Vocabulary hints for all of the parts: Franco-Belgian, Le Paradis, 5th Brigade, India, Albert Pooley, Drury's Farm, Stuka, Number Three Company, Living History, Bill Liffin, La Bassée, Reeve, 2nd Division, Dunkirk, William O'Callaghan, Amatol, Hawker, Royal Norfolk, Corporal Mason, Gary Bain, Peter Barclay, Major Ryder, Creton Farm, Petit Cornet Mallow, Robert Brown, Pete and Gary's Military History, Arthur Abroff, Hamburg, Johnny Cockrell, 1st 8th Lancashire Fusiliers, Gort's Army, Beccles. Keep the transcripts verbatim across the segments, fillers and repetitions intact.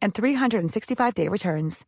and three sixty-five day returns.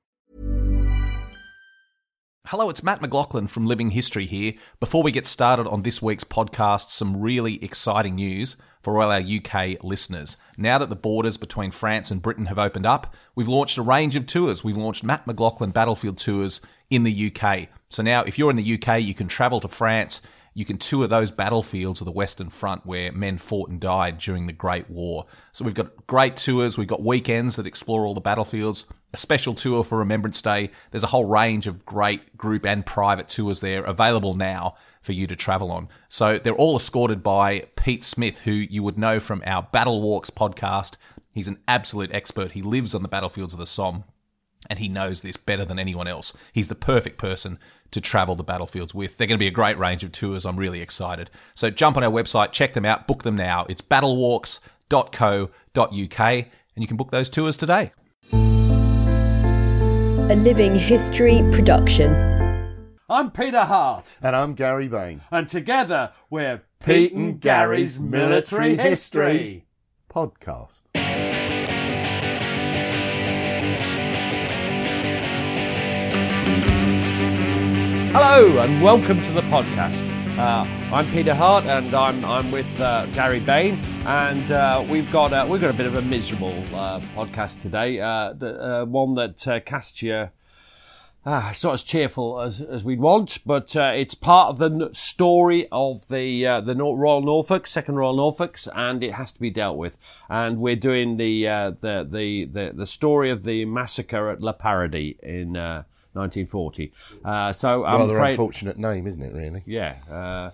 Hello, it's Matt McLaughlin from Living History here. Before we get started on this week's podcast, some really exciting news for all our U K listeners. Now that the borders between France and Britain have opened up, we've launched a range of tours. We've launched Matt McLaughlin Battlefield Tours in the U K. So now, if you're in the U K, you can travel to France. You can tour those battlefields of the Western Front where men fought and died during the Great War. So we've got great tours. We've got weekends that explore all the battlefields, a special tour for Remembrance Day. There's a whole range of great group and private tours there available now for you to travel on. So they're all escorted by Pete Smith, who you would know from our Battle Walks podcast. He's an absolute expert. He lives on the battlefields of the Somme, and he knows this better than anyone else. He's the perfect person to travel the battlefields with. They're going to be a great range of tours. I'm really excited. So jump on our website, check them out, book them now. It's battlewalks dot co dot uk, and you can book those tours today. A Living History production. I'm Peter Hart. And I'm Gary Bain. And together we're Pete and Gary's Military History Podcast. Hello and welcome to the podcast. Uh, I'm Peter Hart, and I'm I'm with uh, Gary Bain, and uh, we've got uh, we've got a bit of a miserable uh, podcast today. Uh, the uh, one that uh, casts you uh, it's not as cheerful as, as we'd want, but uh, it's part of the story of the uh, the Royal Norfolk, Second Royal Norfolks, and it has to be dealt with. And we're doing the uh, the, the the the story of the massacre at Le Paradis in Uh, nineteen forty. Uh, so I'm rather afraid, unfortunate name, isn't it? Really? Yeah. Uh,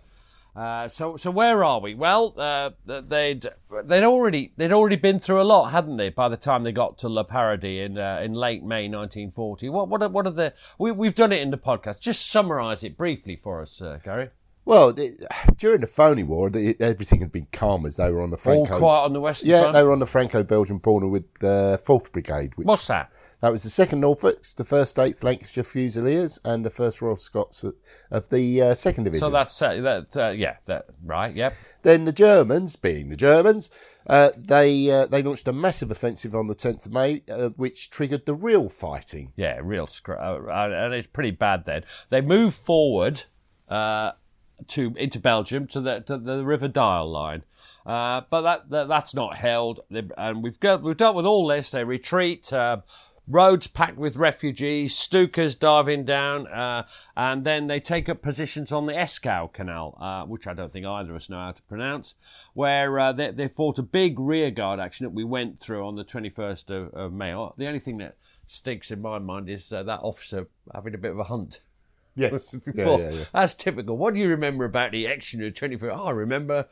uh, so so where are we? Well, uh, they'd they'd already they'd already been through a lot, hadn't they? By the time they got to Le Paradis in uh, in late May nineteen forty. What what are, what are the we we've done it in the podcast. Just summarise it briefly for us, uh, Gary. Well, it, during the Phoney War, it, everything had been calm as they were on the Franco. All quiet on the Western Front. Yeah, they were on the Franco-Belgian border with the uh, Fourth Brigade. Which, what's that? That was the second Norfolks, the first eighth Lancashire Fusiliers, and the first Royal Scots of the uh, second Division. So that's, uh, that, uh, yeah, that, right, yep. Then the Germans, being the Germans, uh, they uh, they launched a massive offensive on the tenth of May, uh, which triggered the real fighting. Yeah, real, scr- uh, and it's pretty bad then. They moved forward uh, to into Belgium, to the, to the River Dial line. Uh, but that, that that's not held, and we've, got, we've dealt with all this. They retreat. Uh, Roads packed with refugees, Stukas diving down, uh, and then they take up positions on the Escaut Canal, uh, which I don't think either of us know how to pronounce, where uh, they, they fought a big rearguard action that we went through on the twenty-first of, of May. The only thing that stinks in my mind is uh, that officer having a bit of a hunt. Yes. Before. Yeah, yeah, yeah. That's typical. What do you remember about the action of the twenty-first? Oh, I remember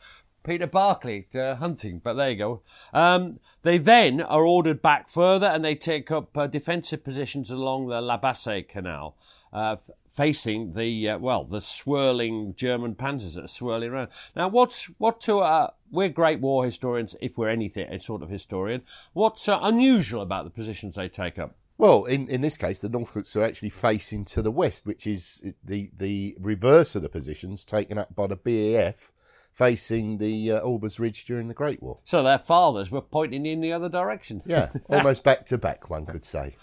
Peter Barclay uh, hunting, but there you go. Um, they then are ordered back further, and they take up uh, defensive positions along the La Bassée Canal, uh, f- facing the uh, well, the swirling German panzers that are swirling around. Now, what's what to uh, we're great war historians, if we're anything a sort of historian. What's uh, unusual about the positions they take up? Well, in, in this case, the Norfolks are actually facing to the west, which is the the reverse of the positions taken up by the B E F. Facing the uh, Albers Ridge during the Great War. So their fathers were pointing in the other direction. Yeah, almost back to back, one could say.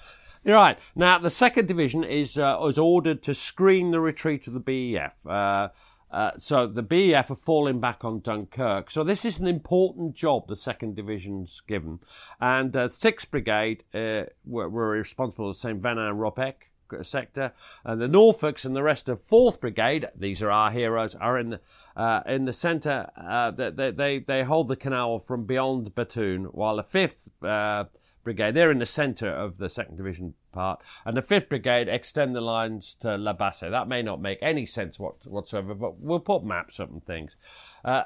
You're right. Now, the second Division is uh, is ordered to screen the retreat of the B E F. Uh, Uh, so the B E F are falling back on Dunkirk. So this is an important job the second Division's given. And uh, sixth Brigade uh, were, were responsible for the Saint Venant and Ropec sector. And the Norfolks and the rest of fourth Brigade, these are our heroes, are in the, uh, in the centre. Uh, they, they, they hold the canal from beyond Batoon, while the fifth uh, Brigade, they're in the centre of the second Division part, and the fifth Brigade extend the lines to La Bassée. That may not make any sense what, whatsoever, but we'll put maps up and things. Uh,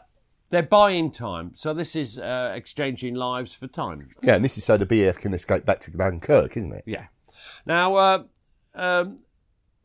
they're buying time, so this is uh, exchanging lives for time. Yeah, and this is so the B E F can escape back to Dunkirk, isn't it? Yeah. Now, uh, um,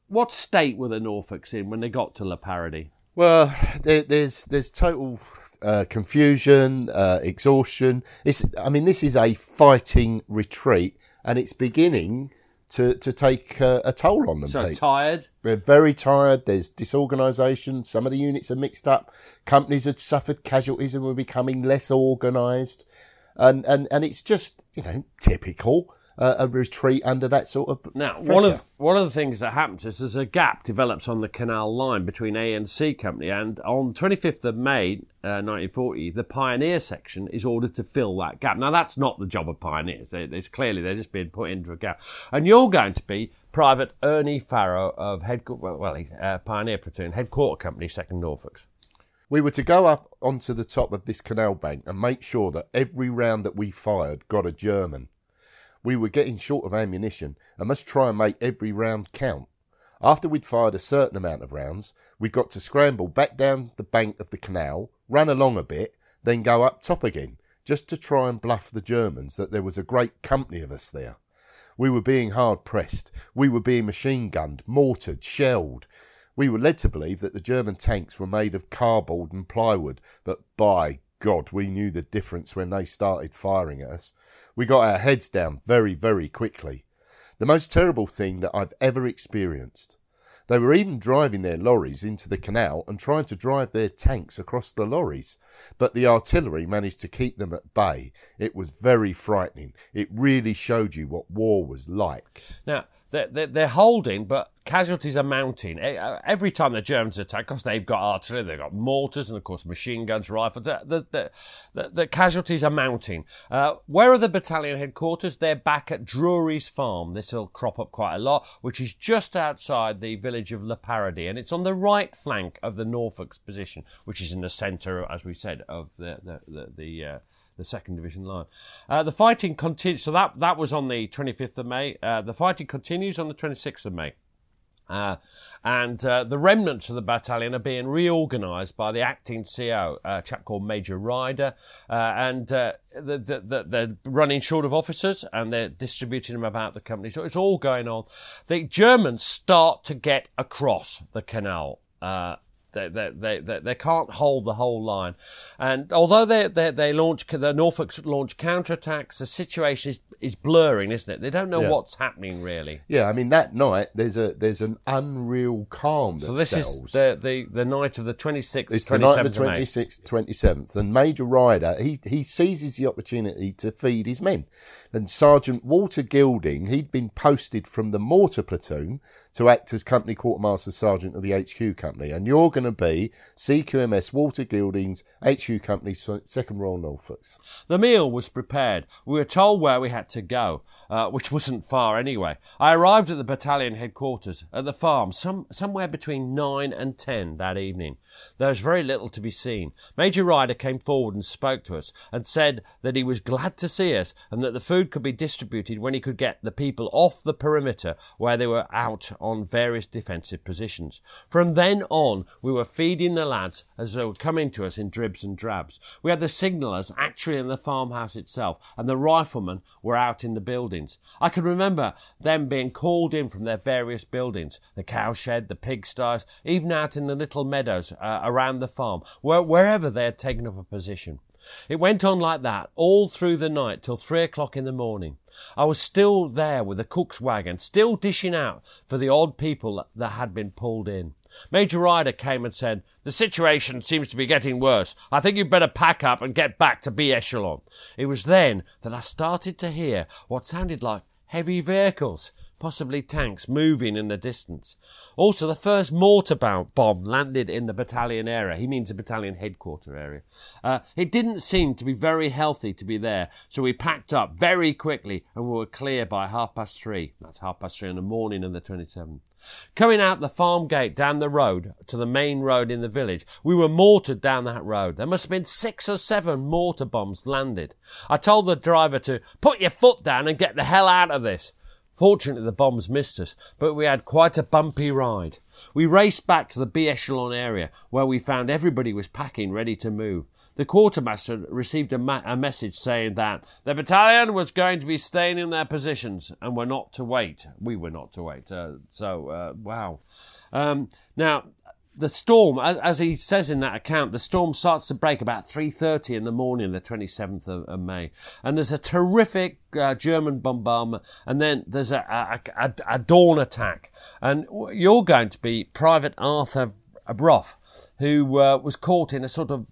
what state were the Norfolks in when they got to Le Paradis? Well, there, there's there's total... Uh, confusion, uh, exhaustion. It's, I mean, this is a fighting retreat, and it's beginning to to take uh, a toll on them. So Pete. Tired. They're very tired. There's disorganisation. Some of the units are mixed up. Companies had suffered casualties and were becoming less organised, and and and it's just, you know, typical. Uh, a retreat under that sort of now pressure. one of one of the things that happens is there's a gap develops on the canal line between A and C Company, and on twenty-fifth of May uh, nineteen forty the Pioneer section is ordered to fill that gap. Now that's not the job of Pioneers. They, it's clearly they're just being put into a gap, and you're going to be Private Ernie Farrow of head well, well uh, Pioneer Platoon, Headquarter Company, second Norfolks. We were to go up onto the top of this canal bank and make sure that every round that we fired got a German. We were getting short of ammunition and must try and make every round count. After we'd fired a certain amount of rounds, we got to scramble back down the bank of the canal, run along a bit, then go up top again, just to try and bluff the Germans that there was a great company of us there. We were being hard pressed. We were being machine gunned, mortared, shelled. We were led to believe that the German tanks were made of cardboard and plywood, but by God, we knew the difference when they started firing at us. We got our heads down very, very quickly. The most terrible thing that I've ever experienced. They were even driving their lorries into the canal and trying to drive their tanks across the lorries, but the artillery managed to keep them at bay. It was very frightening. It really showed you what war was like. Now, they're, they're, they're holding, but casualties are mounting. Every time the Germans attack, because they've got artillery, they've got mortars, and of course machine guns, rifles, the, the, the, the, the casualties are mounting. Uh, where are the battalion headquarters? They're back at Drury's Farm. This will crop up quite a lot, which is just outside the village of Le Paradis, and it's on the right flank of the Norfolk's position, which is in the centre, as we said, of the the the, the, uh, the second Division line. Uh, the fighting continues. So that that was on the twenty-fifth of May. Uh, the fighting continues on the twenty-sixth of May, uh, and uh, the remnants of the battalion are being reorganised by the acting C O, a chap called Major Ryder, uh, and uh, the, the, the, they're running short of officers, and they're distributing them about the company. So it's all going on. The Germans start to get across the canal. Uh, they, they, they, they, they can't hold the whole line. And although they, they, they launch, the Norfolks launch counterattacks, the situation is, is blurring, isn't it? They don't know yeah. what's happening, really. Yeah, I mean, that night, there's a there's an unreal calm that So this sells. is the, the, the night of the twenty-sixth, it's twenty-seventh of May. It's the night of the twenty-sixth, twenty-seventh. And Major Ryder, he, he seizes the opportunity to feed his men. And Sergeant Walter Gilding, he'd been posted from the mortar platoon to act as company quartermaster sergeant of the H Q Company. And you're going to be C Q M S Walter Gilding's H Q Company, second Royal Norfolks. The meal was prepared. We were told where we had to go, uh, which wasn't far anyway. I arrived at the battalion headquarters at the farm some somewhere between nine and ten that evening. There was very little to be seen. Major Ryder came forward and spoke to us and said that he was glad to see us and that the food could be distributed when he could get the people off the perimeter where they were out on various defensive positions. From then on, we were feeding the lads as they were coming to us in dribs and drabs. We had the signallers actually in the farmhouse itself, and the riflemen were out in the buildings. I can remember them being called in from their various buildings, the cowshed, the pigsties, even out in the little meadows uh, around the farm, where, wherever they had taken up a position. It went on like that all through the night till three o'clock in the morning. I was still there with the cook's wagon, still dishing out for the odd people that had been pulled in. Major Ryder came and said, "The situation seems to be getting worse. I think you'd better pack up and get back to B Echelon." It was then that I started to hear what sounded like heavy vehicles possibly tanks moving in the distance. Also, the first mortar bomb landed in the battalion area. He means the battalion headquarter area. Uh, it didn't seem to be very healthy to be there, so we packed up very quickly and we were clear by half past three. That's half past three in the morning of the twenty-seventh. Coming out the farm gate down the road to the main road in the village, we were mortared down that road. There must have been six or seven mortar bombs landed. I told the driver to put your foot down and get the hell out of this. Fortunately, the bombs missed us, but we had quite a bumpy ride. We raced back to the B echelon area, where we found everybody was packing, ready to move. The quartermaster received a, ma- a message saying that the battalion was going to be staying in their positions and were not to wait. We were not to wait. Uh, so, uh, wow. Um, now, the storm, as, as he says in that account, the storm starts to break about three thirty in the morning, the twenty-seventh of, of May. And there's a terrific Uh, German bombardment, and then there's a, a, a, a dawn attack, and you're going to be Private Arthur Abroff, who uh, was caught in a sort of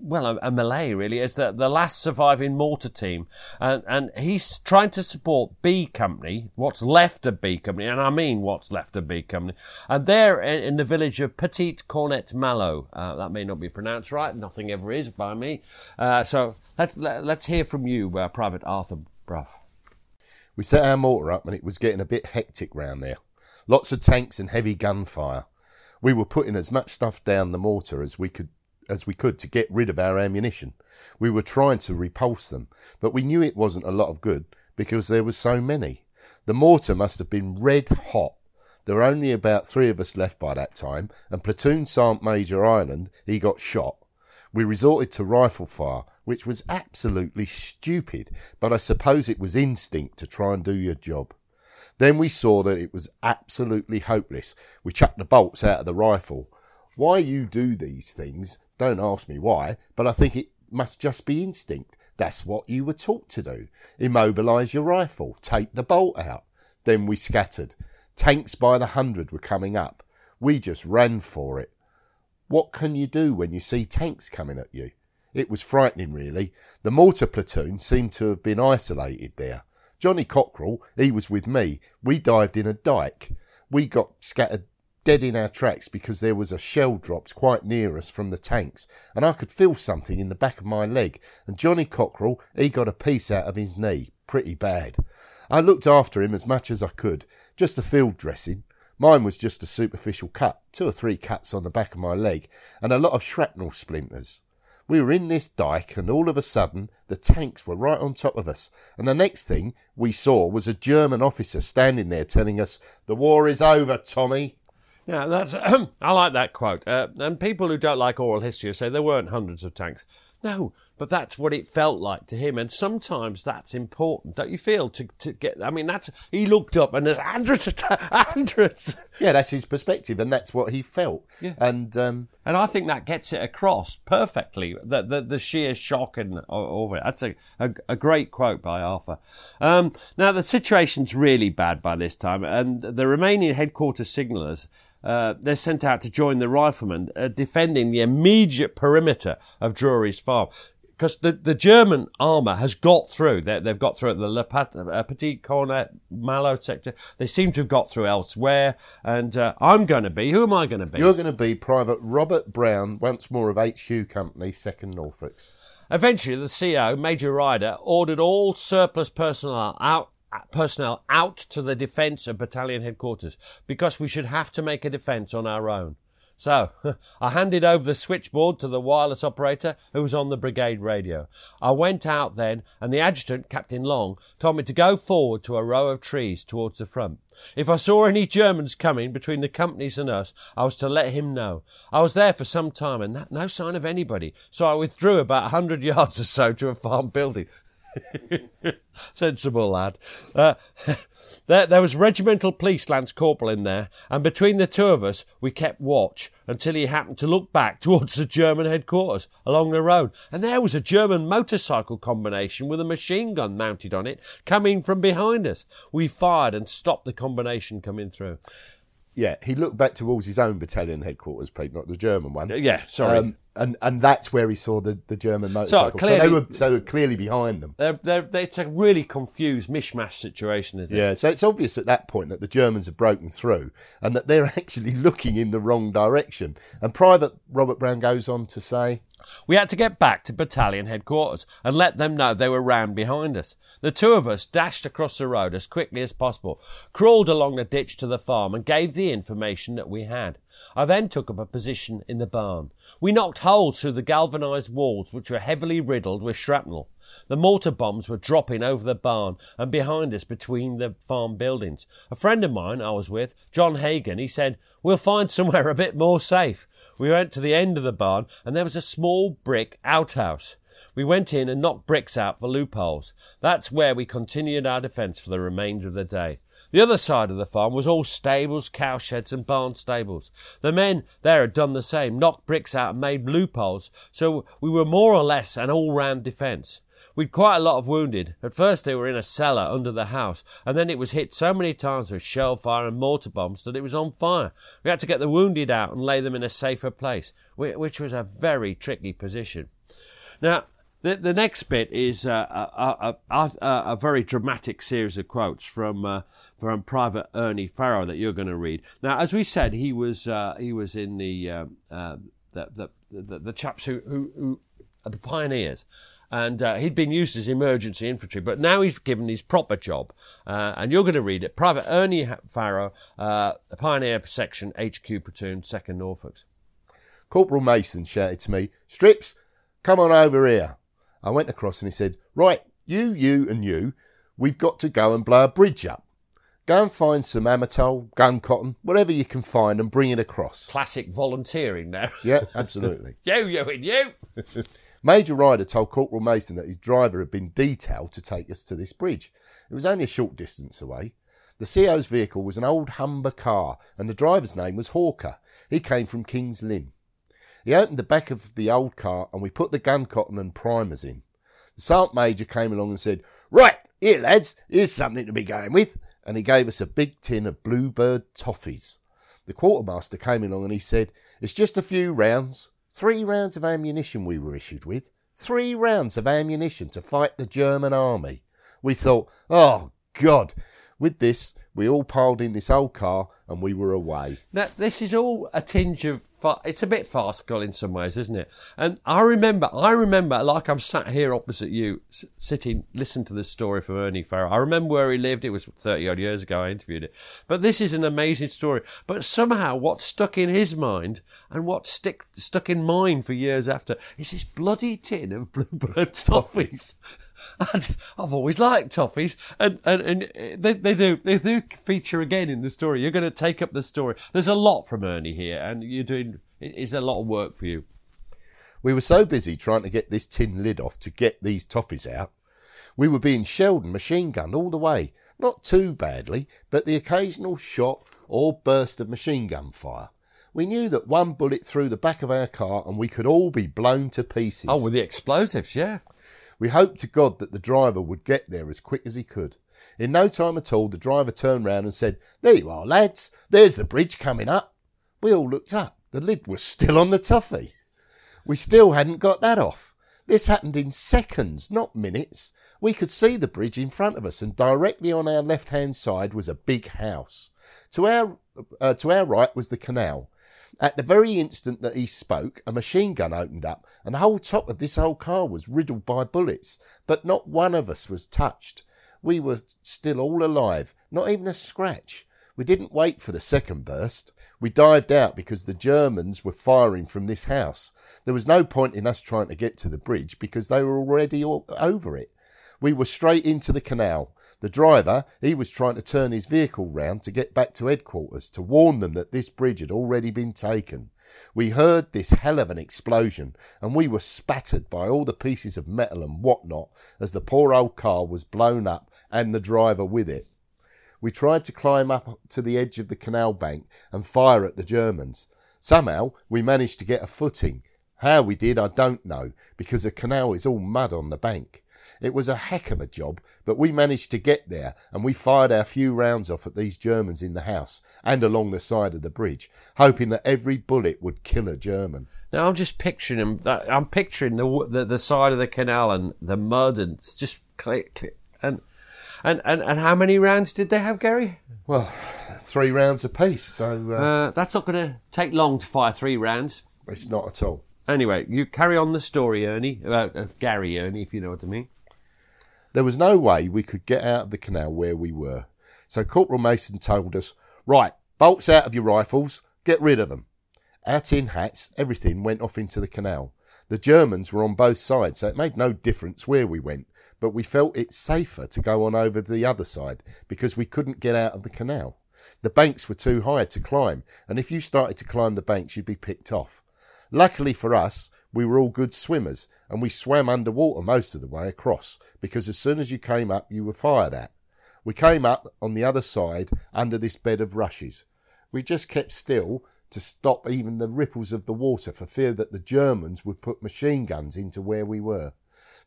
well a, a melee really as the, the last surviving mortar team, and, and he's trying to support B Company, what's left of B Company, and I mean what's left of B Company, and they're in, in the village of Petit Cornet Mallow. Uh, that may not be pronounced right, nothing ever is by me, uh, so let's, let, let's hear from you, uh, Private Arthur Bruff. We set our mortar up and it was getting a bit hectic round there. Lots of tanks and heavy gunfire. We were putting as much stuff down the mortar as we could as we could to get rid of our ammunition. We were trying to repulse them, but we knew it wasn't a lot of good because there were so many. The mortar must have been red hot. There were only about three of us left by that time, and platoon sergeant Major Ireland, he got shot. We resorted to rifle fire, which was absolutely stupid, but I suppose it was instinct to try and do your job. Then we saw that it was absolutely hopeless. We chucked the bolts out of the rifle. Why you do these things, don't ask me why, but I think it must just be instinct. That's what you were taught to do. Immobilise your rifle, take the bolt out. Then we scattered. Tanks by the hundred were coming up. We just ran for it. What can you do when you see tanks coming at you? It was frightening, really. The mortar platoon seemed to have been isolated there. Johnny Cockrell, he was with me. We dived in a dyke. We got scattered dead in our tracks because there was a shell dropped quite near us from the tanks, and I could feel something in the back of my leg, and Johnny Cockrell, he got a piece out of his knee, pretty bad. I looked after him as much as I could, just a field dressing. Mine was just a superficial cut, two or three cuts on the back of my leg, and a lot of shrapnel splinters. We were in this dyke, and all of a sudden, the tanks were right on top of us, and the next thing we saw was a German officer standing there telling us, "The war is over, Tommy." Yeah, that's, I like that quote. Uh, and people who don't like oral history say there weren't hundreds of tanks. No, but that's what it felt like to him. And sometimes that's important, don't you feel? To to get, I mean, that's, he looked up and there's hundreds of ta- hundreds. Yeah, that's his perspective and that's what he felt. Yeah. And um, and I think that gets it across perfectly, the the, the sheer shock and all of it. That's a, a, a great quote by Arthur. Um, now, the situation's really bad by this time, and the remaining headquarters signallers, Uh, they're sent out to join the riflemen uh, defending the immediate perimeter of Drury's Farm, because the, the German armour has got through. They're, they've got through at the Le Pat- uh, Petit Cornet Mallow sector. They seem to have got through elsewhere. And uh, I'm going to be... Who am I going to be? You're going to be Private Robert Brown, once more of H Q Company, second Norfolks. Eventually, the C O, Major Ryder, ordered all surplus personnel out personnel out to the defence of battalion headquarters because we should have to make a defence on our own. So I handed over the switchboard to the wireless operator who was on the brigade radio. I went out then, and the adjutant, Captain Long, told me to go forward to a row of trees towards the front. If I saw any Germans coming between the companies and us, I was to let him know. I was there for some time and that, no sign of anybody, so I withdrew about a hundred yards or so to a farm building. Sensible lad. Uh, there, there was regimental police lance corporal in there, and between the two of us we kept watch until he happened to look back towards the German headquarters along the road, and there was a German motorcycle combination with a machine gun mounted on it coming from behind us. We fired and stopped the combination coming through. Yeah, he looked back towards his own battalion headquarters, Pete, not the German one. Yeah, sorry. Um, And and that's where he saw the, the German motorcycle. So, clearly, so they were so clearly behind them. They're, they're, they're, it's a really confused mishmash situation. Isn't it? Yeah, so it's obvious at that point that the Germans have broken through and that they're actually looking in the wrong direction. And Private Robert Brown goes on to say, "We had to get back to battalion headquarters and let them know they were round behind us. The two of us dashed across the road as quickly as possible, crawled along the ditch to the farm and gave the information that we had. I then took up a position in the barn. We knocked holes through the galvanised walls, which were heavily riddled with shrapnel. The mortar bombs were dropping over the barn and behind us between the farm buildings. A friend of mine I was with, John Hagen, he said, 'We'll find somewhere a bit more safe.' We went to the end of the barn and there was a small brick outhouse. We went in and knocked bricks out for loopholes. That's where we continued our defence for the remainder of the day. The other side of the farm was all stables, cow sheds and barn stables. The men there had done the same, knocked bricks out and made loopholes, so we were more or less an all-round defence. We'd quite a lot of wounded. At first they were in a cellar under the house, and then it was hit so many times with shell fire and mortar bombs that it was on fire. We had to get the wounded out and lay them in a safer place, which was a very tricky position." Now, the, the next bit is uh, a, a, a, a very dramatic series of quotes from uh, from Private Ernie Farrow that you're going to read. Now, as we said, he was uh, he was in the, uh, uh, the the the the chaps who who, who are the pioneers. And uh, he'd been used as emergency infantry, but now he's given his proper job. Uh, and you're going to read it. Private Ernie Farrow, uh, the Pioneer Section, H Q Platoon, second Norfolk. "Corporal Mason shouted to me, 'Strips, come on over here.' I went across and he said, 'Right, you, you and you, we've got to go and blow a bridge up. Go and find some amatol, gun cotton, whatever you can find and bring it across.'" Classic volunteering now. Yeah, absolutely. you, you and you. "Major Ryder told Corporal Mason that his driver had been detailed to take us to this bridge. It was only a short distance away. The C O's vehicle was an old Humber car and the driver's name was Hawker. He came from King's Lynn. He opened the back of the old car and we put the gun cotton and primers in. The sergeant major came along and said, 'Right, here lads, here's something to be going with.' And he gave us a big tin of Bluebird toffees. The quartermaster came along and he said, 'It's just a few rounds.' Three rounds of ammunition we were issued with. Three rounds of ammunition to fight the German army. We thought, oh, God. With this, we all piled in this old car and we were away." Now, this is all a tinge of... Fa- it's a bit farcical in some ways, isn't it? And I remember, I remember, like I'm sat here opposite you, s- sitting, listening to this story from Ernie Farrow. I remember where he lived. It was thirty-odd years ago I interviewed it. But this is an amazing story. But somehow what stuck in his mind and what stick, stuck in mine for years after is this bloody tin of Bluebird toffees. And I've always liked toffees, and, and, and they, they do they do feature again in the story. You're going to take up the story. There's a lot from Ernie here, and you're doing it's a lot of work for you. "We were so busy trying to get this tin lid off to get these toffees out. We were being shelled and machine gunned all the way. Not too badly, but the occasional shot or burst of machine gun fire. We knew that one bullet through the back of our car and we could all be blown to pieces." Oh, with the explosives, yeah. "We hoped to God that the driver would get there as quick as he could. In no time at all, the driver turned round and said, 'There you are, lads. There's the bridge coming up.' We all looked up. The lid was still on the toffee. We still hadn't got that off. This happened in seconds, not minutes. We could see the bridge in front of us, and directly on our left-hand side was a big house. To our, uh, to our right was the canal. At the very instant that he spoke, a machine gun opened up and the whole top of this old car was riddled by bullets, but not one of us was touched. We were still all alive, not even a scratch. We didn't wait for the second burst. We dived out because the Germans were firing from this house. There was no point in us trying to get to the bridge because they were already over it. We were straight into the canal. The driver, he was trying to turn his vehicle round to get back to headquarters to warn them that this bridge had already been taken. We heard this hell of an explosion and we were spattered by all the pieces of metal and whatnot as the poor old car was blown up and the driver with it. We tried to climb up to the edge of the canal bank and fire at the Germans. Somehow we managed to get a footing. How we did, I don't know, because the canal is all mud on the bank. It was a heck of a job, but we managed to get there, and we fired our few rounds off at these Germans in the house and along the side of the bridge, hoping that every bullet would kill a German. Now, I'm just picturing him. I'm picturing the the, the side of the canal and the mud and just click, click. And, and, and, and how many rounds did they have, Gary? Well, three rounds apiece, so... Uh, uh, that's not going to take long to fire three rounds. It's not at all. Anyway, you carry on the story, Ernie, uh, uh, Gary, Ernie, if you know what I mean. There was no way we could get out of the canal where we were. So Corporal Mason told us, right, bolts out of your rifles, get rid of them. Our tin hats, everything went off into the canal. The Germans were on both sides, so it made no difference where we went, but we felt it safer to go on over to the other side because we couldn't get out of the canal. The banks were too high to climb, and if you started to climb the banks, you'd be picked off. Luckily for us, we were all good swimmers, and we swam underwater most of the way across, because as soon as you came up, you were fired at. We came up on the other side under this bed of rushes. We just kept still to stop even the ripples of the water for fear that the Germans would put machine guns into where we were.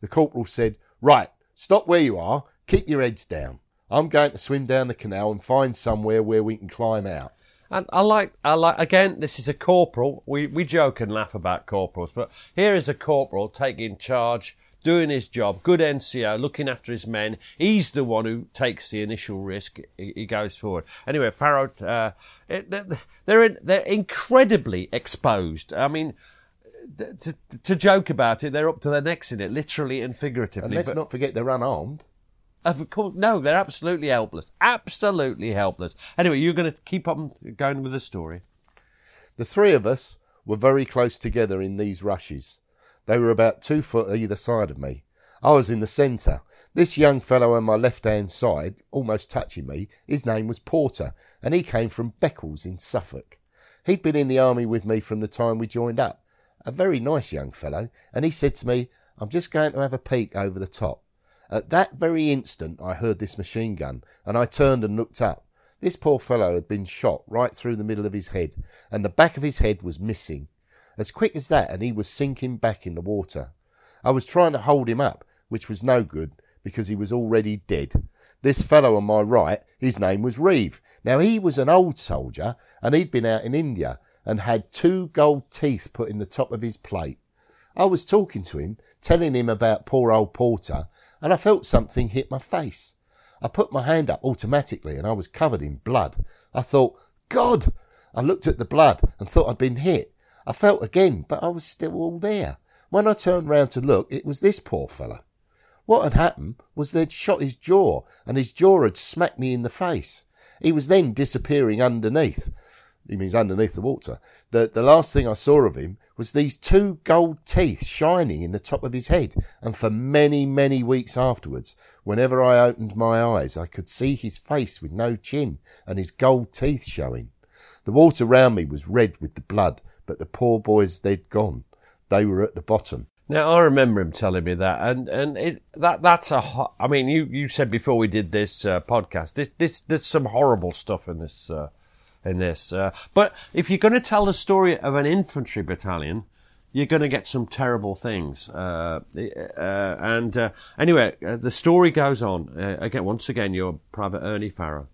The corporal said, right, stop where you are, keep your heads down. I'm going to swim down the canal and find somewhere where we can climb out. And I like, I like. Again, this is a corporal. We we joke and laugh about corporals, but here is a corporal taking charge, doing his job, good N C O, looking after his men. He's the one who takes the initial risk. He, he goes forward. Anyway, Farrow, uh, they're in, they're incredibly exposed. I mean, to, to joke about it, they're up to their necks in it, literally and figuratively. And let's but, not forget they're unarmed. Of course, no, they're absolutely helpless. Absolutely helpless. Anyway, you're going to keep on going with the story. The three of us were very close together in these rushes. They were about two foot either side of me. I was in the centre. This young fellow on my left-hand side, almost touching me, his name was Porter, and he came from Beccles in Suffolk. He'd been in the army with me from the time we joined up. A very nice young fellow, and he said to me, I'm just going to have a peek over the top. At that very instant, I heard this machine gun, and I turned and looked up. This poor fellow had been shot right through the middle of his head, and the back of his head was missing. As quick as that, and he was sinking back in the water. I was trying to hold him up, which was no good, because he was already dead. This fellow on my right, his name was Reeve. Now, he was an old soldier, and he'd been out in India, and had two gold teeth put in the top of his plate. I was talking to him, telling him about poor old Porter, and I felt something hit my face. I put my hand up automatically and I was covered in blood. I thought, God! I looked at the blood and thought I'd been hit. I felt again, but I was still all there. When I turned round to look, it was this poor fellow. What had happened was they'd shot his jaw, and his jaw had smacked me in the face. He was then disappearing underneath. He means underneath the water. The, the last thing I saw of him was these two gold teeth shining in the top of his head, and for many, many weeks afterwards, whenever I opened my eyes, I could see his face with no chin and his gold teeth showing. The water round me was red with the blood, but the poor boys, they'd gone. They were at the bottom. Now, I remember him telling me that, and, and it that that's a... Ho- I mean, you, you said before we did this uh, podcast, this, this there's some horrible stuff in this... Uh, in this. Uh, but if you're going to tell the story of an infantry battalion, you're going to get some terrible things. Uh, uh, and uh, anyway, uh, the story goes on. Uh, again, once again, you're Private Ernie Farrow.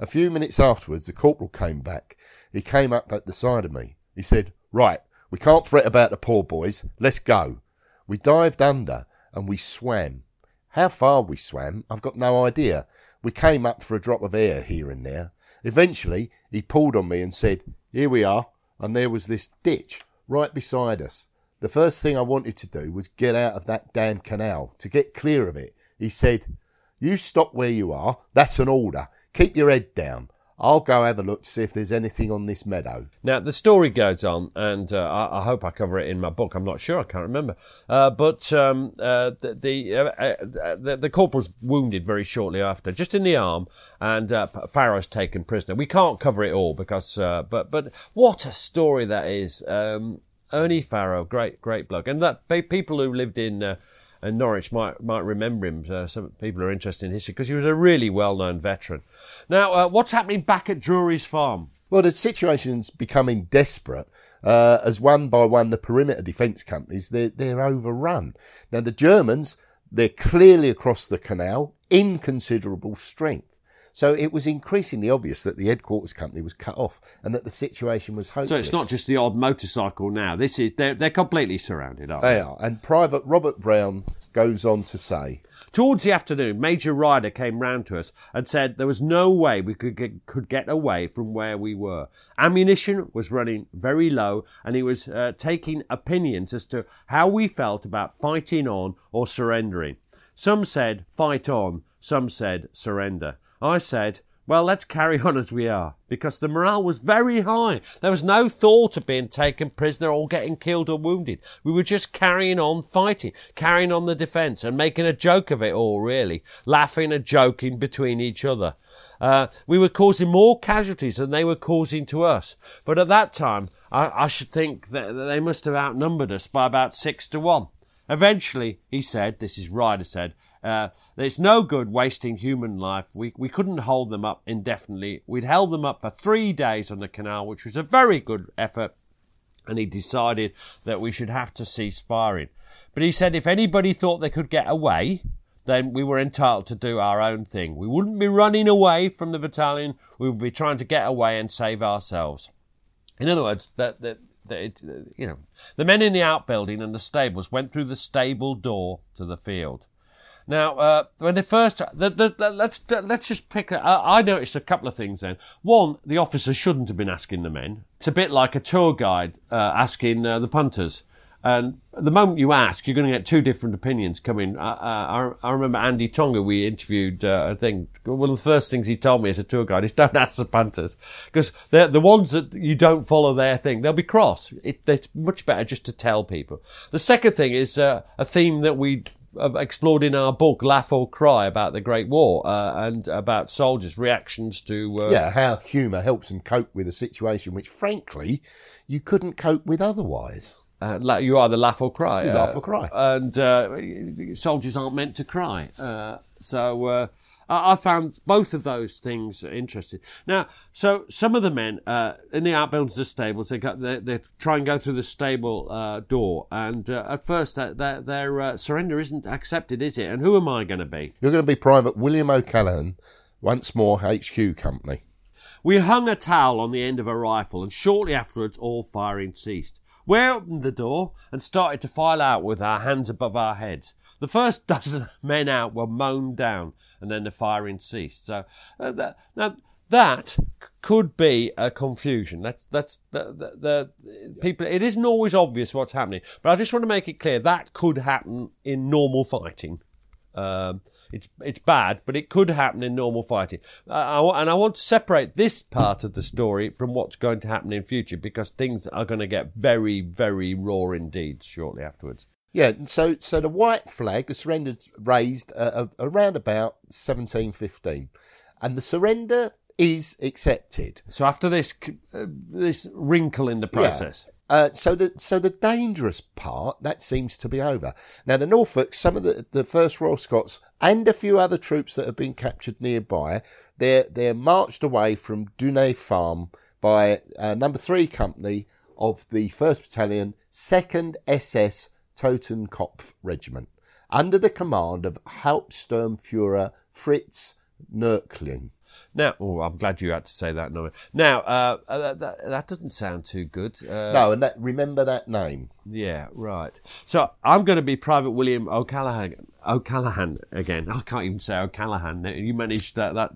A few minutes afterwards, the corporal came back. He came up at the side of me. He said, right, we can't fret about the poor boys. Let's go. We dived under and we swam. How far we swam, I've got no idea. We came up for a drop of air here and there. Eventually, he pulled on me and said, here we are, and there was this ditch right beside us. The first thing I wanted to do was get out of that damn canal, to get clear of it. He said, you stop where you are, that's an order, keep your head down. I'll go have a look to see if there's anything on this meadow. Now, the story goes on, and uh, I, I hope I cover it in my book. I'm not sure, I can't remember. Uh, but um, uh, the the, uh, uh, the the corporal's wounded very shortly after, just in the arm, and uh, Farrow's taken prisoner. We can't cover it all, because, uh, but but what a story that is. Um, Ernie Farrow, great, great bloke. And that people who lived in... Uh, And Norwich might might remember him. Uh, some people are interested in history because he was a really well-known veteran. Now, uh, what's happening back at Drury's Farm? Well, the situation's becoming desperate uh, as one by one the perimeter defence companies, they're, they're overrun. Now, the Germans, They're clearly across the canal in considerable strength. So it was increasingly obvious that the headquarters company was cut off and that the situation was hopeless. So it's not just the odd motorcycle now. This is they're, they're completely surrounded, aren't they? They are. And Private Robert Brown goes on to say, towards the afternoon, Major Ryder came round to us and said there was no way we could get, could get away from where we were. Ammunition was running very low, and he was uh, taking opinions as to how we felt about fighting on or surrendering. Some said fight on, some said surrender. I said, well, let's carry on as we are, because the morale was very high. There was no thought of being taken prisoner or getting killed or wounded. We were just carrying on fighting, carrying on the defence and making a joke of it all, really, laughing and joking between each other. Uh, we were causing more casualties than they were causing to us. But at that time, I, I should think that they must have outnumbered us by about six to one. Eventually, he said, this is Ryder said, Uh, it's no good wasting human life. We we couldn't hold them up indefinitely. We'd held them up for three days on the canal, which was a very good effort, and he decided that we should have to cease firing. But he said if anybody thought they could get away, then we were entitled to do our own thing. We wouldn't be running away from the battalion. We would be trying to get away and save ourselves. In other words, that that. It, you know, the men in the outbuilding and the stables went through the stable door to the field. Now, uh, when they first, the, the, the, let's let's just pick. A, I noticed a couple of things. Then, one, the officer shouldn't have been asking the men. It's a bit like a tour guide uh, asking uh, the punters. And the moment you ask, you're going to get two different opinions coming. Uh, uh, I, I remember Andy Tonga, we interviewed, uh, I think, one of the first things he told me as a tour guide is don't ask the punters, because they're the ones that you don't follow their thing. They'll be cross. It, it's much better just to tell people. The second thing is uh, a theme that we explored in our book, Laugh or Cry, about the Great War uh, and about soldiers' reactions to... Uh, yeah, how humour helps them cope with a situation which, frankly, you couldn't cope with otherwise. Uh, you either laugh or cry. You uh, laugh or cry. And uh, soldiers aren't meant to cry. Uh, so uh, I, I found both of those things interesting. Now, so some of the men uh, in the outbuildings of stables, they, go, they, they try and go through the stable uh, door. And uh, at first, they, they, their uh, surrender isn't accepted, is it? And who am I going to be? You're going to be Private William O'Callaghan, once more H Q Company. We hung a towel on the end of a rifle, and shortly afterwards, all firing ceased. We opened the door and started to file out with our hands above our heads. The first dozen men out were mown down, and then the firing ceased. So uh, that, now that could be a confusion. That's that's the, the, the people. It isn't always obvious what's happening, but I just want to make it clear that could happen in normal fighting. Um, it's it's bad, but it could happen in normal fighting. Uh, I, and I want to separate this part of the story from what's going to happen in future, because things are going to get very, very raw indeed shortly afterwards. Yeah, so so the white flag, the surrender's raised uh, around about seventeen fifteen, and the surrender is accepted. So after this uh, this wrinkle in the process... Yeah. Uh, so the so the dangerous part, that seems to be over. Now, the Norfolk, some of the, the first Royal Scots and a few other troops that have been captured nearby, they're, they're marched away from Drury's Farm by uh, number three Company of the first Battalion, second S S Totenkopf Regiment, under the command of Hauptsturmführer Fritz Knöchlein. Now, oh, I'm glad you had to say that name. Now, uh, that, that doesn't sound too good. Uh, no, and that, remember that name. Yeah, right. So I'm going to be Private William O'Callaghan, O'Callaghan again. I can't even say O'Callaghan. You managed that, that.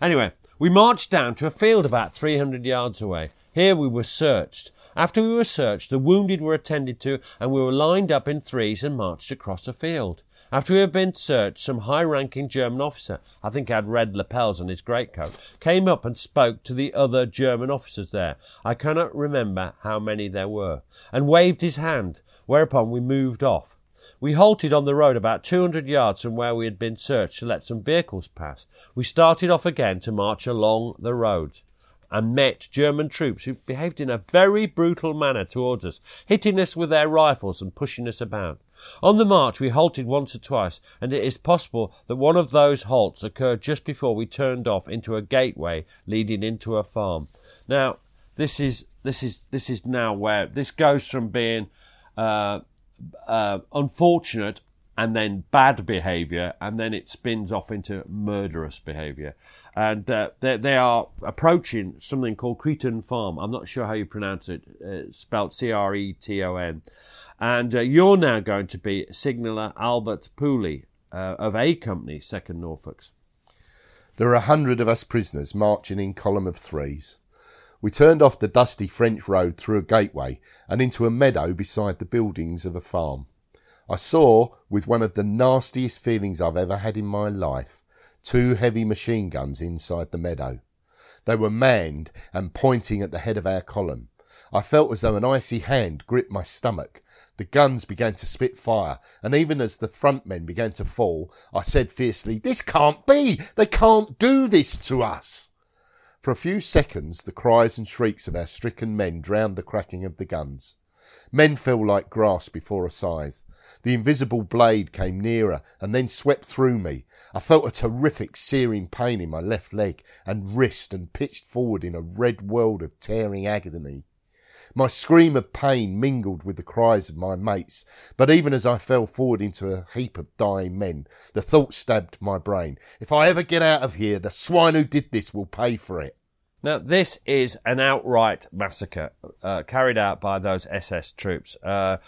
Anyway, we marched down to a field about three hundred yards away. Here we were searched. After we were searched, the wounded were attended to, and we were lined up in threes and marched across a field. After we had been searched, some high-ranking German officer, I think he had red lapels on his greatcoat, came up and spoke to the other German officers there, I cannot remember how many there were, and waved his hand, whereupon we moved off. We halted on the road about two hundred yards from where we had been searched to let some vehicles pass. We started off again to march along the road, and met German troops who behaved in a very brutal manner towards us, hitting us with their rifles and pushing us about. On the march we halted once or twice, and it is possible that one of those halts occurred just before we turned off into a gateway leading into a farm. Now, this is this is this is now where this goes from being uh, uh, unfortunate and then bad behaviour, and then it spins off into murderous behaviour. And uh, they, they are approaching something called Creton Farm. I'm not sure how you pronounce it. It's spelled C R E T O N. And uh, you're now going to be Signaller Albert Pooley uh, of A Company, second Norfolks. There are a hundred of us prisoners marching in column of threes. We turned off the dusty French road through a gateway and into a meadow beside the buildings of a farm. I saw, with one of the nastiest feelings I've ever had in my life, two heavy machine guns inside the meadow. They were manned and pointing at the head of our column. I felt as though an icy hand gripped my stomach. The guns began to spit fire, and even as the front men began to fall, I said fiercely, "This can't be! They can't do this to us!" For a few seconds, the cries and shrieks of our stricken men drowned the cracking of the guns. Men fell like grass before a scythe. The invisible blade came nearer and then swept through me. I felt a terrific searing pain in my left leg and wrist and pitched forward in a red world of tearing agony. My scream of pain mingled with the cries of my mates, but even as I fell forward into a heap of dying men, the thought stabbed my brain. If I ever get out of here, the swine who did this will pay for it. Now, this is an outright massacre uh, carried out by those S S troops. Uh,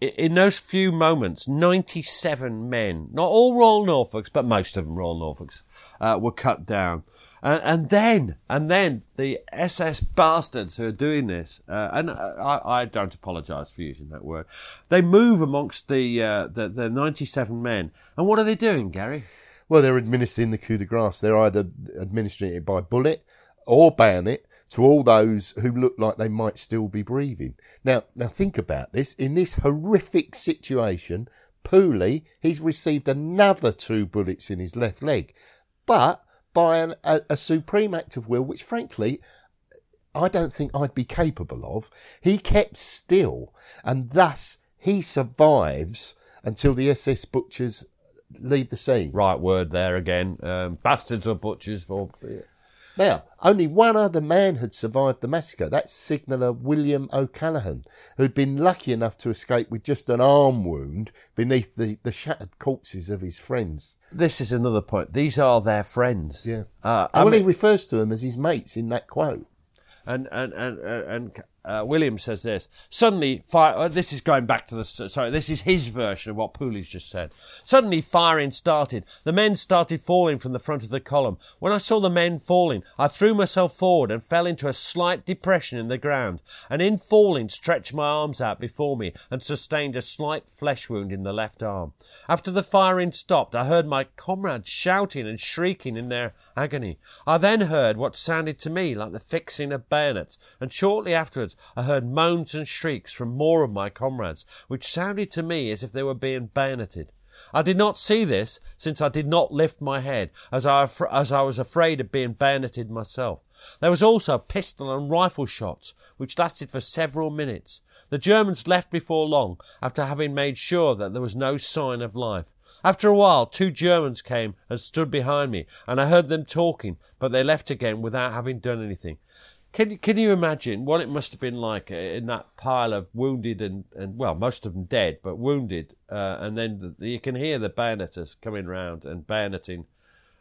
in those few moments, ninety-seven men, not all Royal Norfolks, but most of them Royal Norfolks, uh, were cut down. And, and then, and then the S S bastards who are doing this, uh, and I, I don't apologise for using that word, they move amongst the, uh, the the ninety-seven men. And what are they doing, Gary? Well, they're administering the coup de grace. They're either administering it by bullet or bayonet to all those who look like they might still be breathing. Now, now think about this. In this horrific situation, Pooley, he's received another two bullets in his left leg. But by an, a, a supreme act of will, which frankly, I don't think I'd be capable of, he kept still, and thus he survives until the S S butchers leave the scene. Right word there again. Um, bastards or butchers. Or... Now, only one other man had survived the massacre. That's signaller William O'Callaghan, who'd been lucky enough to escape with just an arm wound beneath the, the shattered corpses of his friends. This is another point. These are their friends. Yeah. Uh, well, I mean, he refers to them as his mates in that quote. And and and and uh, William says this. Suddenly, fire. Oh, this is going back to the. Sorry, this is his version of what Pooley's just said. Suddenly, firing started. The men started falling from the front of the column. When I saw the men falling, I threw myself forward and fell into a slight depression in the ground. And in falling, stretched my arms out before me and sustained a slight flesh wound in the left arm. After the firing stopped, I heard my comrades shouting and shrieking in their agony. I then heard what sounded to me like the fixing of bayonets, and shortly afterwards I heard moans and shrieks from more of my comrades, which sounded to me as if they were being bayoneted. I did not see this, since I did not lift my head, as I, as I was afraid of being bayoneted myself. There was also pistol and rifle shots, which lasted for several minutes. The Germans left before long, after having made sure that there was no sign of life. After a while, two Germans came and stood behind me, and I heard them talking, but they left again without having done anything. Can, can you imagine what it must have been like in that pile of wounded and, and well, most of them dead, but wounded, uh, and then the, you can hear the bayoneters coming round and bayoneting,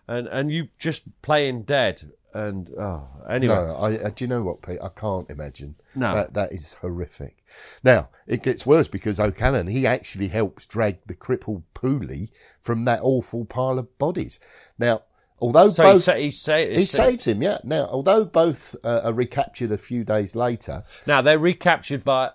and, and you just playing dead. And oh, anyway, no, I, I, do you know what, Pete? I can't imagine. No, that, that is horrific. Now it gets worse because O'Callaghan, he actually helps drag the crippled Pooley from that awful pile of bodies. Now, although so both he, sa- he, sa- he, he sa- saves him, yeah. Now, although both uh, are recaptured a few days later, now they're recaptured by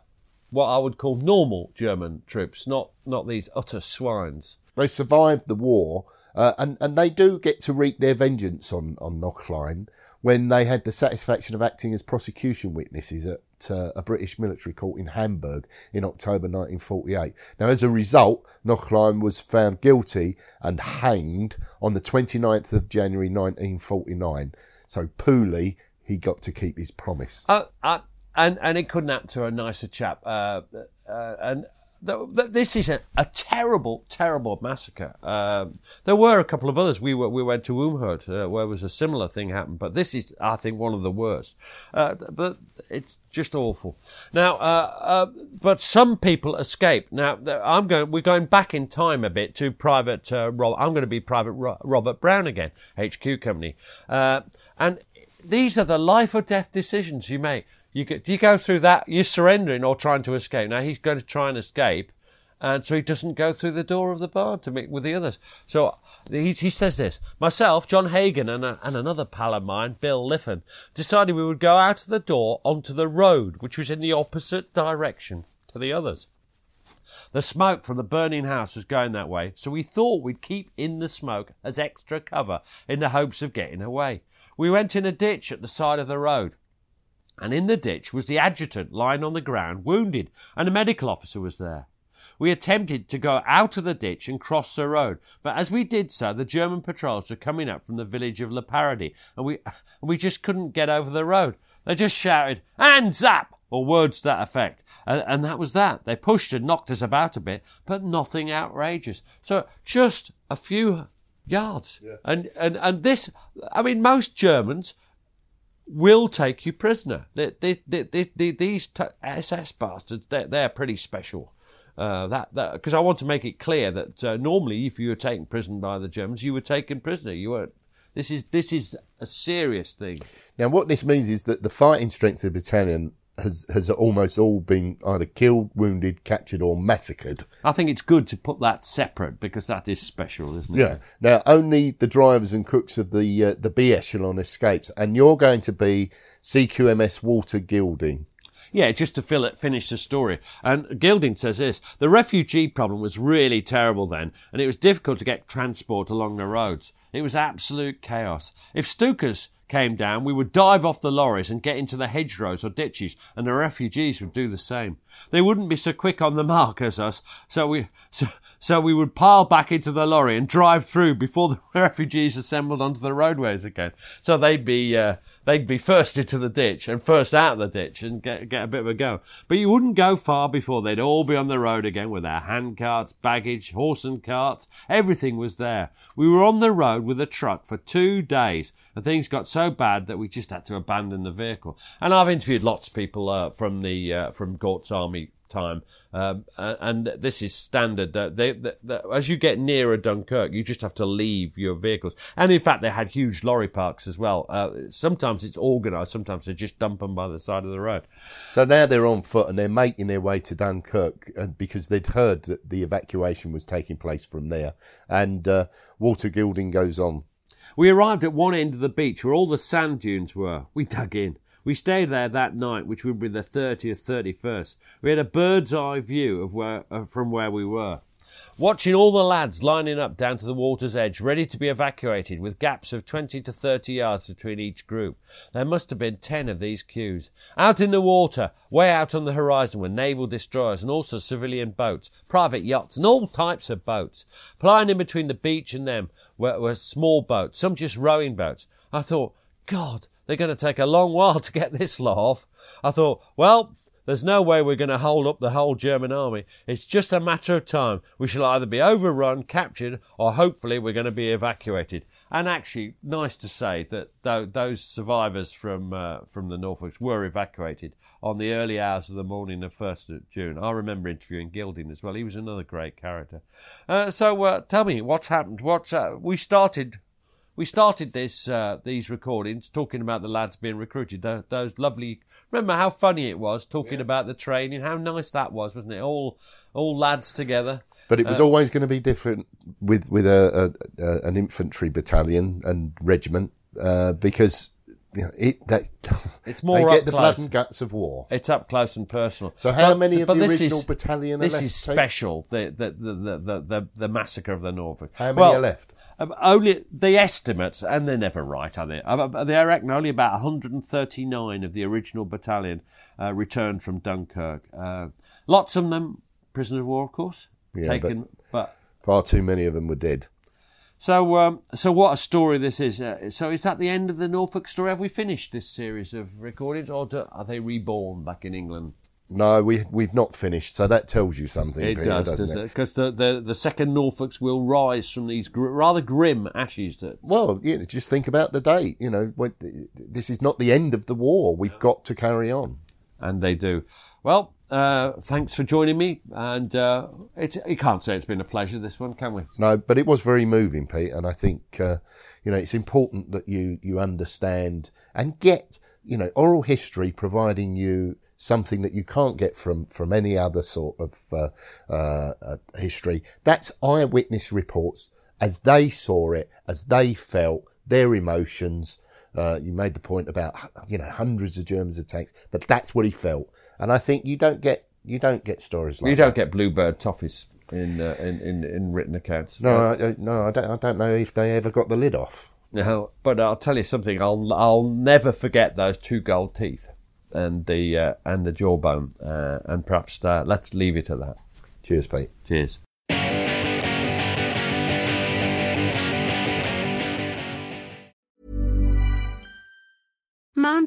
what I would call normal German troops, not not these utter swines. They survived the war. Uh, and, and they do get to wreak their vengeance on, on Knöchlein when they had the satisfaction of acting as prosecution witnesses at uh, a British military court in Hamburg in October nineteen forty-eight. Now, as a result, Knöchlein was found guilty and hanged on the twenty-ninth of January nineteen forty-nine. So Pooley, he got to keep his promise. Uh, uh, and, and it couldn't happen to a nicer chap. Uh, uh, and This is a, a terrible, terrible massacre. Um, there were a couple of others. We were, we went to Umhurt, uh, where was a similar thing happened, but this is, I think, one of the worst. Uh, but it's just awful. Now, uh, uh, but some people escaped. Now, I'm going. We're going back in time a bit to Private uh, Rob. I'm going to be Private Ro- Robert Brown again, H Q Company, uh, and these are the life or death decisions you make. You go, you go through that, you're surrendering or trying to escape. Now, he's going to try and escape, and so he doesn't go through the door of the barn to meet with the others. So he, he says this, myself, John Hagen, and, a, and another pal of mine, Bill Liffin, decided we would go out of the door onto the road, which was in the opposite direction to the others. The smoke from the burning house was going that way, so we thought we'd keep in the smoke as extra cover in the hopes of getting away. We went in a ditch at the side of the road. And in the ditch was the adjutant lying on the ground, wounded, and a medical officer was there. We attempted to go out of the ditch and cross the road, but as we did so, the German patrols were coming up from the village of Le Paradis, and we, and we just couldn't get over the road. They just shouted, "Hands up!" or words to that effect, and, and that was that. They pushed and knocked us about a bit, but nothing outrageous. So just a few yards. Yeah. And, and, and this, I mean, most Germans will take you prisoner. They, they, they, they, they, these t- S S bastards, they're, they're pretty special. Uh, that because that, I want to make it clear that uh, normally, if you were taken prisoner by the Germans, you were taken prisoner. You weren't. This is this is a serious thing. Now, what this means is that the fighting strength of the battalion has has almost all been either killed, wounded, captured, or massacred. I think it's good to put that separate because that is special, isn't it? Yeah. Now, only the drivers and cooks of the uh, the B echelon escapes, and you're going to be C Q M S Walter Gilding. Yeah, just to fill it, finish the story. And Gilding says this, the refugee problem was really terrible then, and it was difficult to get transport along the roads. It was absolute chaos. If Stukas came down, we would dive off the lorries and get into the hedgerows or ditches, and the refugees would do the same. They wouldn't be so quick on the mark as us, so we so, so we would pile back into the lorry and drive through before the refugees assembled onto the roadways again. So they'd be... Uh, They'd be first into the ditch and first out of the ditch and get get a bit of a go. But you wouldn't go far before they'd all be on the road again with their handcarts, baggage, horse and carts. Everything was there. We were on the road with a truck for two days and things got so bad that we just had to abandon the vehicle. And I've interviewed lots of people uh, from the uh, from Gort's army time, um, and this is standard. Uh, they, they, they, as you get nearer Dunkirk, you just have to leave your vehicles. And in fact, they had huge lorry parks as well. Uh, sometimes it's organised, sometimes they just dump them by the side of the road. So now they're on foot and they're making their way to Dunkirk because they'd heard that the evacuation was taking place from there. And uh, Walter Gilding goes on. We arrived at one end of the beach where all the sand dunes were. We dug in. We stayed there that night, which would be the thirtieth, thirty-first. We had a bird's eye view of where, uh, from where we were, watching all the lads lining up down to the water's edge, ready to be evacuated, with gaps of twenty to thirty yards between each group. There must have been ten of these queues. Out in the water, way out on the horizon, were naval destroyers and also civilian boats, private yachts and all types of boats. Plying in between the beach and them were, were small boats, some just rowing boats. I thought, God, they're going to take a long while to get this lot off. I thought, well, there's no way we're going to hold up the whole German army. It's just a matter of time. We shall either be overrun, captured, or hopefully we're going to be evacuated. And actually, nice to say that those survivors from uh, from the Norfolks were evacuated on the early hours of the morning of first of June. I remember interviewing Gilding as well. He was another great character. Uh, so uh, tell me, what's happened? What uh, we started... We started this uh, these recordings talking about the lads being recruited. Those, those lovely, remember how funny it was talking yeah. about the training, how nice that was, wasn't it? All all lads together. But it was uh, always going to be different with with a, a, a an infantry battalion and regiment uh, because you know, it that it's more they up get the close. Blood and guts of war. It's up close and personal. So how but, many of the original is, battalion? Are this left is special. The the, the the the the massacre of the Norfolk. How many well, are left? Um, only the estimates, and they're never right, are they? Um, they reckon only about one hundred thirty-nine of the original battalion uh, returned from Dunkirk. Uh, lots of them prisoner of war, of course, yeah, taken, but, but far too many of them were dead. So, um, so what a story this is. Uh, so, is that the end of the Norfolk story? Have we finished this series of recordings, or do, are they reborn back in England? No, we, we've not finished, so that tells you something, it Peter, does, doesn't does it? Because the, the, the second Norfolks will rise from these gr- rather grim ashes. That... Well, yeah, just think about the date. You know, when, this is not the end of the war. We've got to carry on. And they do. Well, uh, thanks for joining me. And uh, it's, you can't say it's been a pleasure, this one, can we? No, but it was very moving, Pete, and I think, uh, you know, it's important that you, you understand and get, you know, oral history providing you something that you can't get from, from any other sort of uh, uh, history. That's eyewitness reports as they saw it, as they felt, their emotions. Uh, you made the point about, you know, hundreds of Germans attacks, but that's what he felt. And I think you don't get you don't get stories like that. You don't that. get Bluebird toffees in, uh, in in in written accounts. No, I, no, I don't. I don't know if they ever got the lid off. No, but I'll tell you something. I'll I'll never forget those two gold teeth and the uh, and the jawbone. Uh, and perhaps uh, let's leave it at that. Cheers, Pete. Cheers. Mom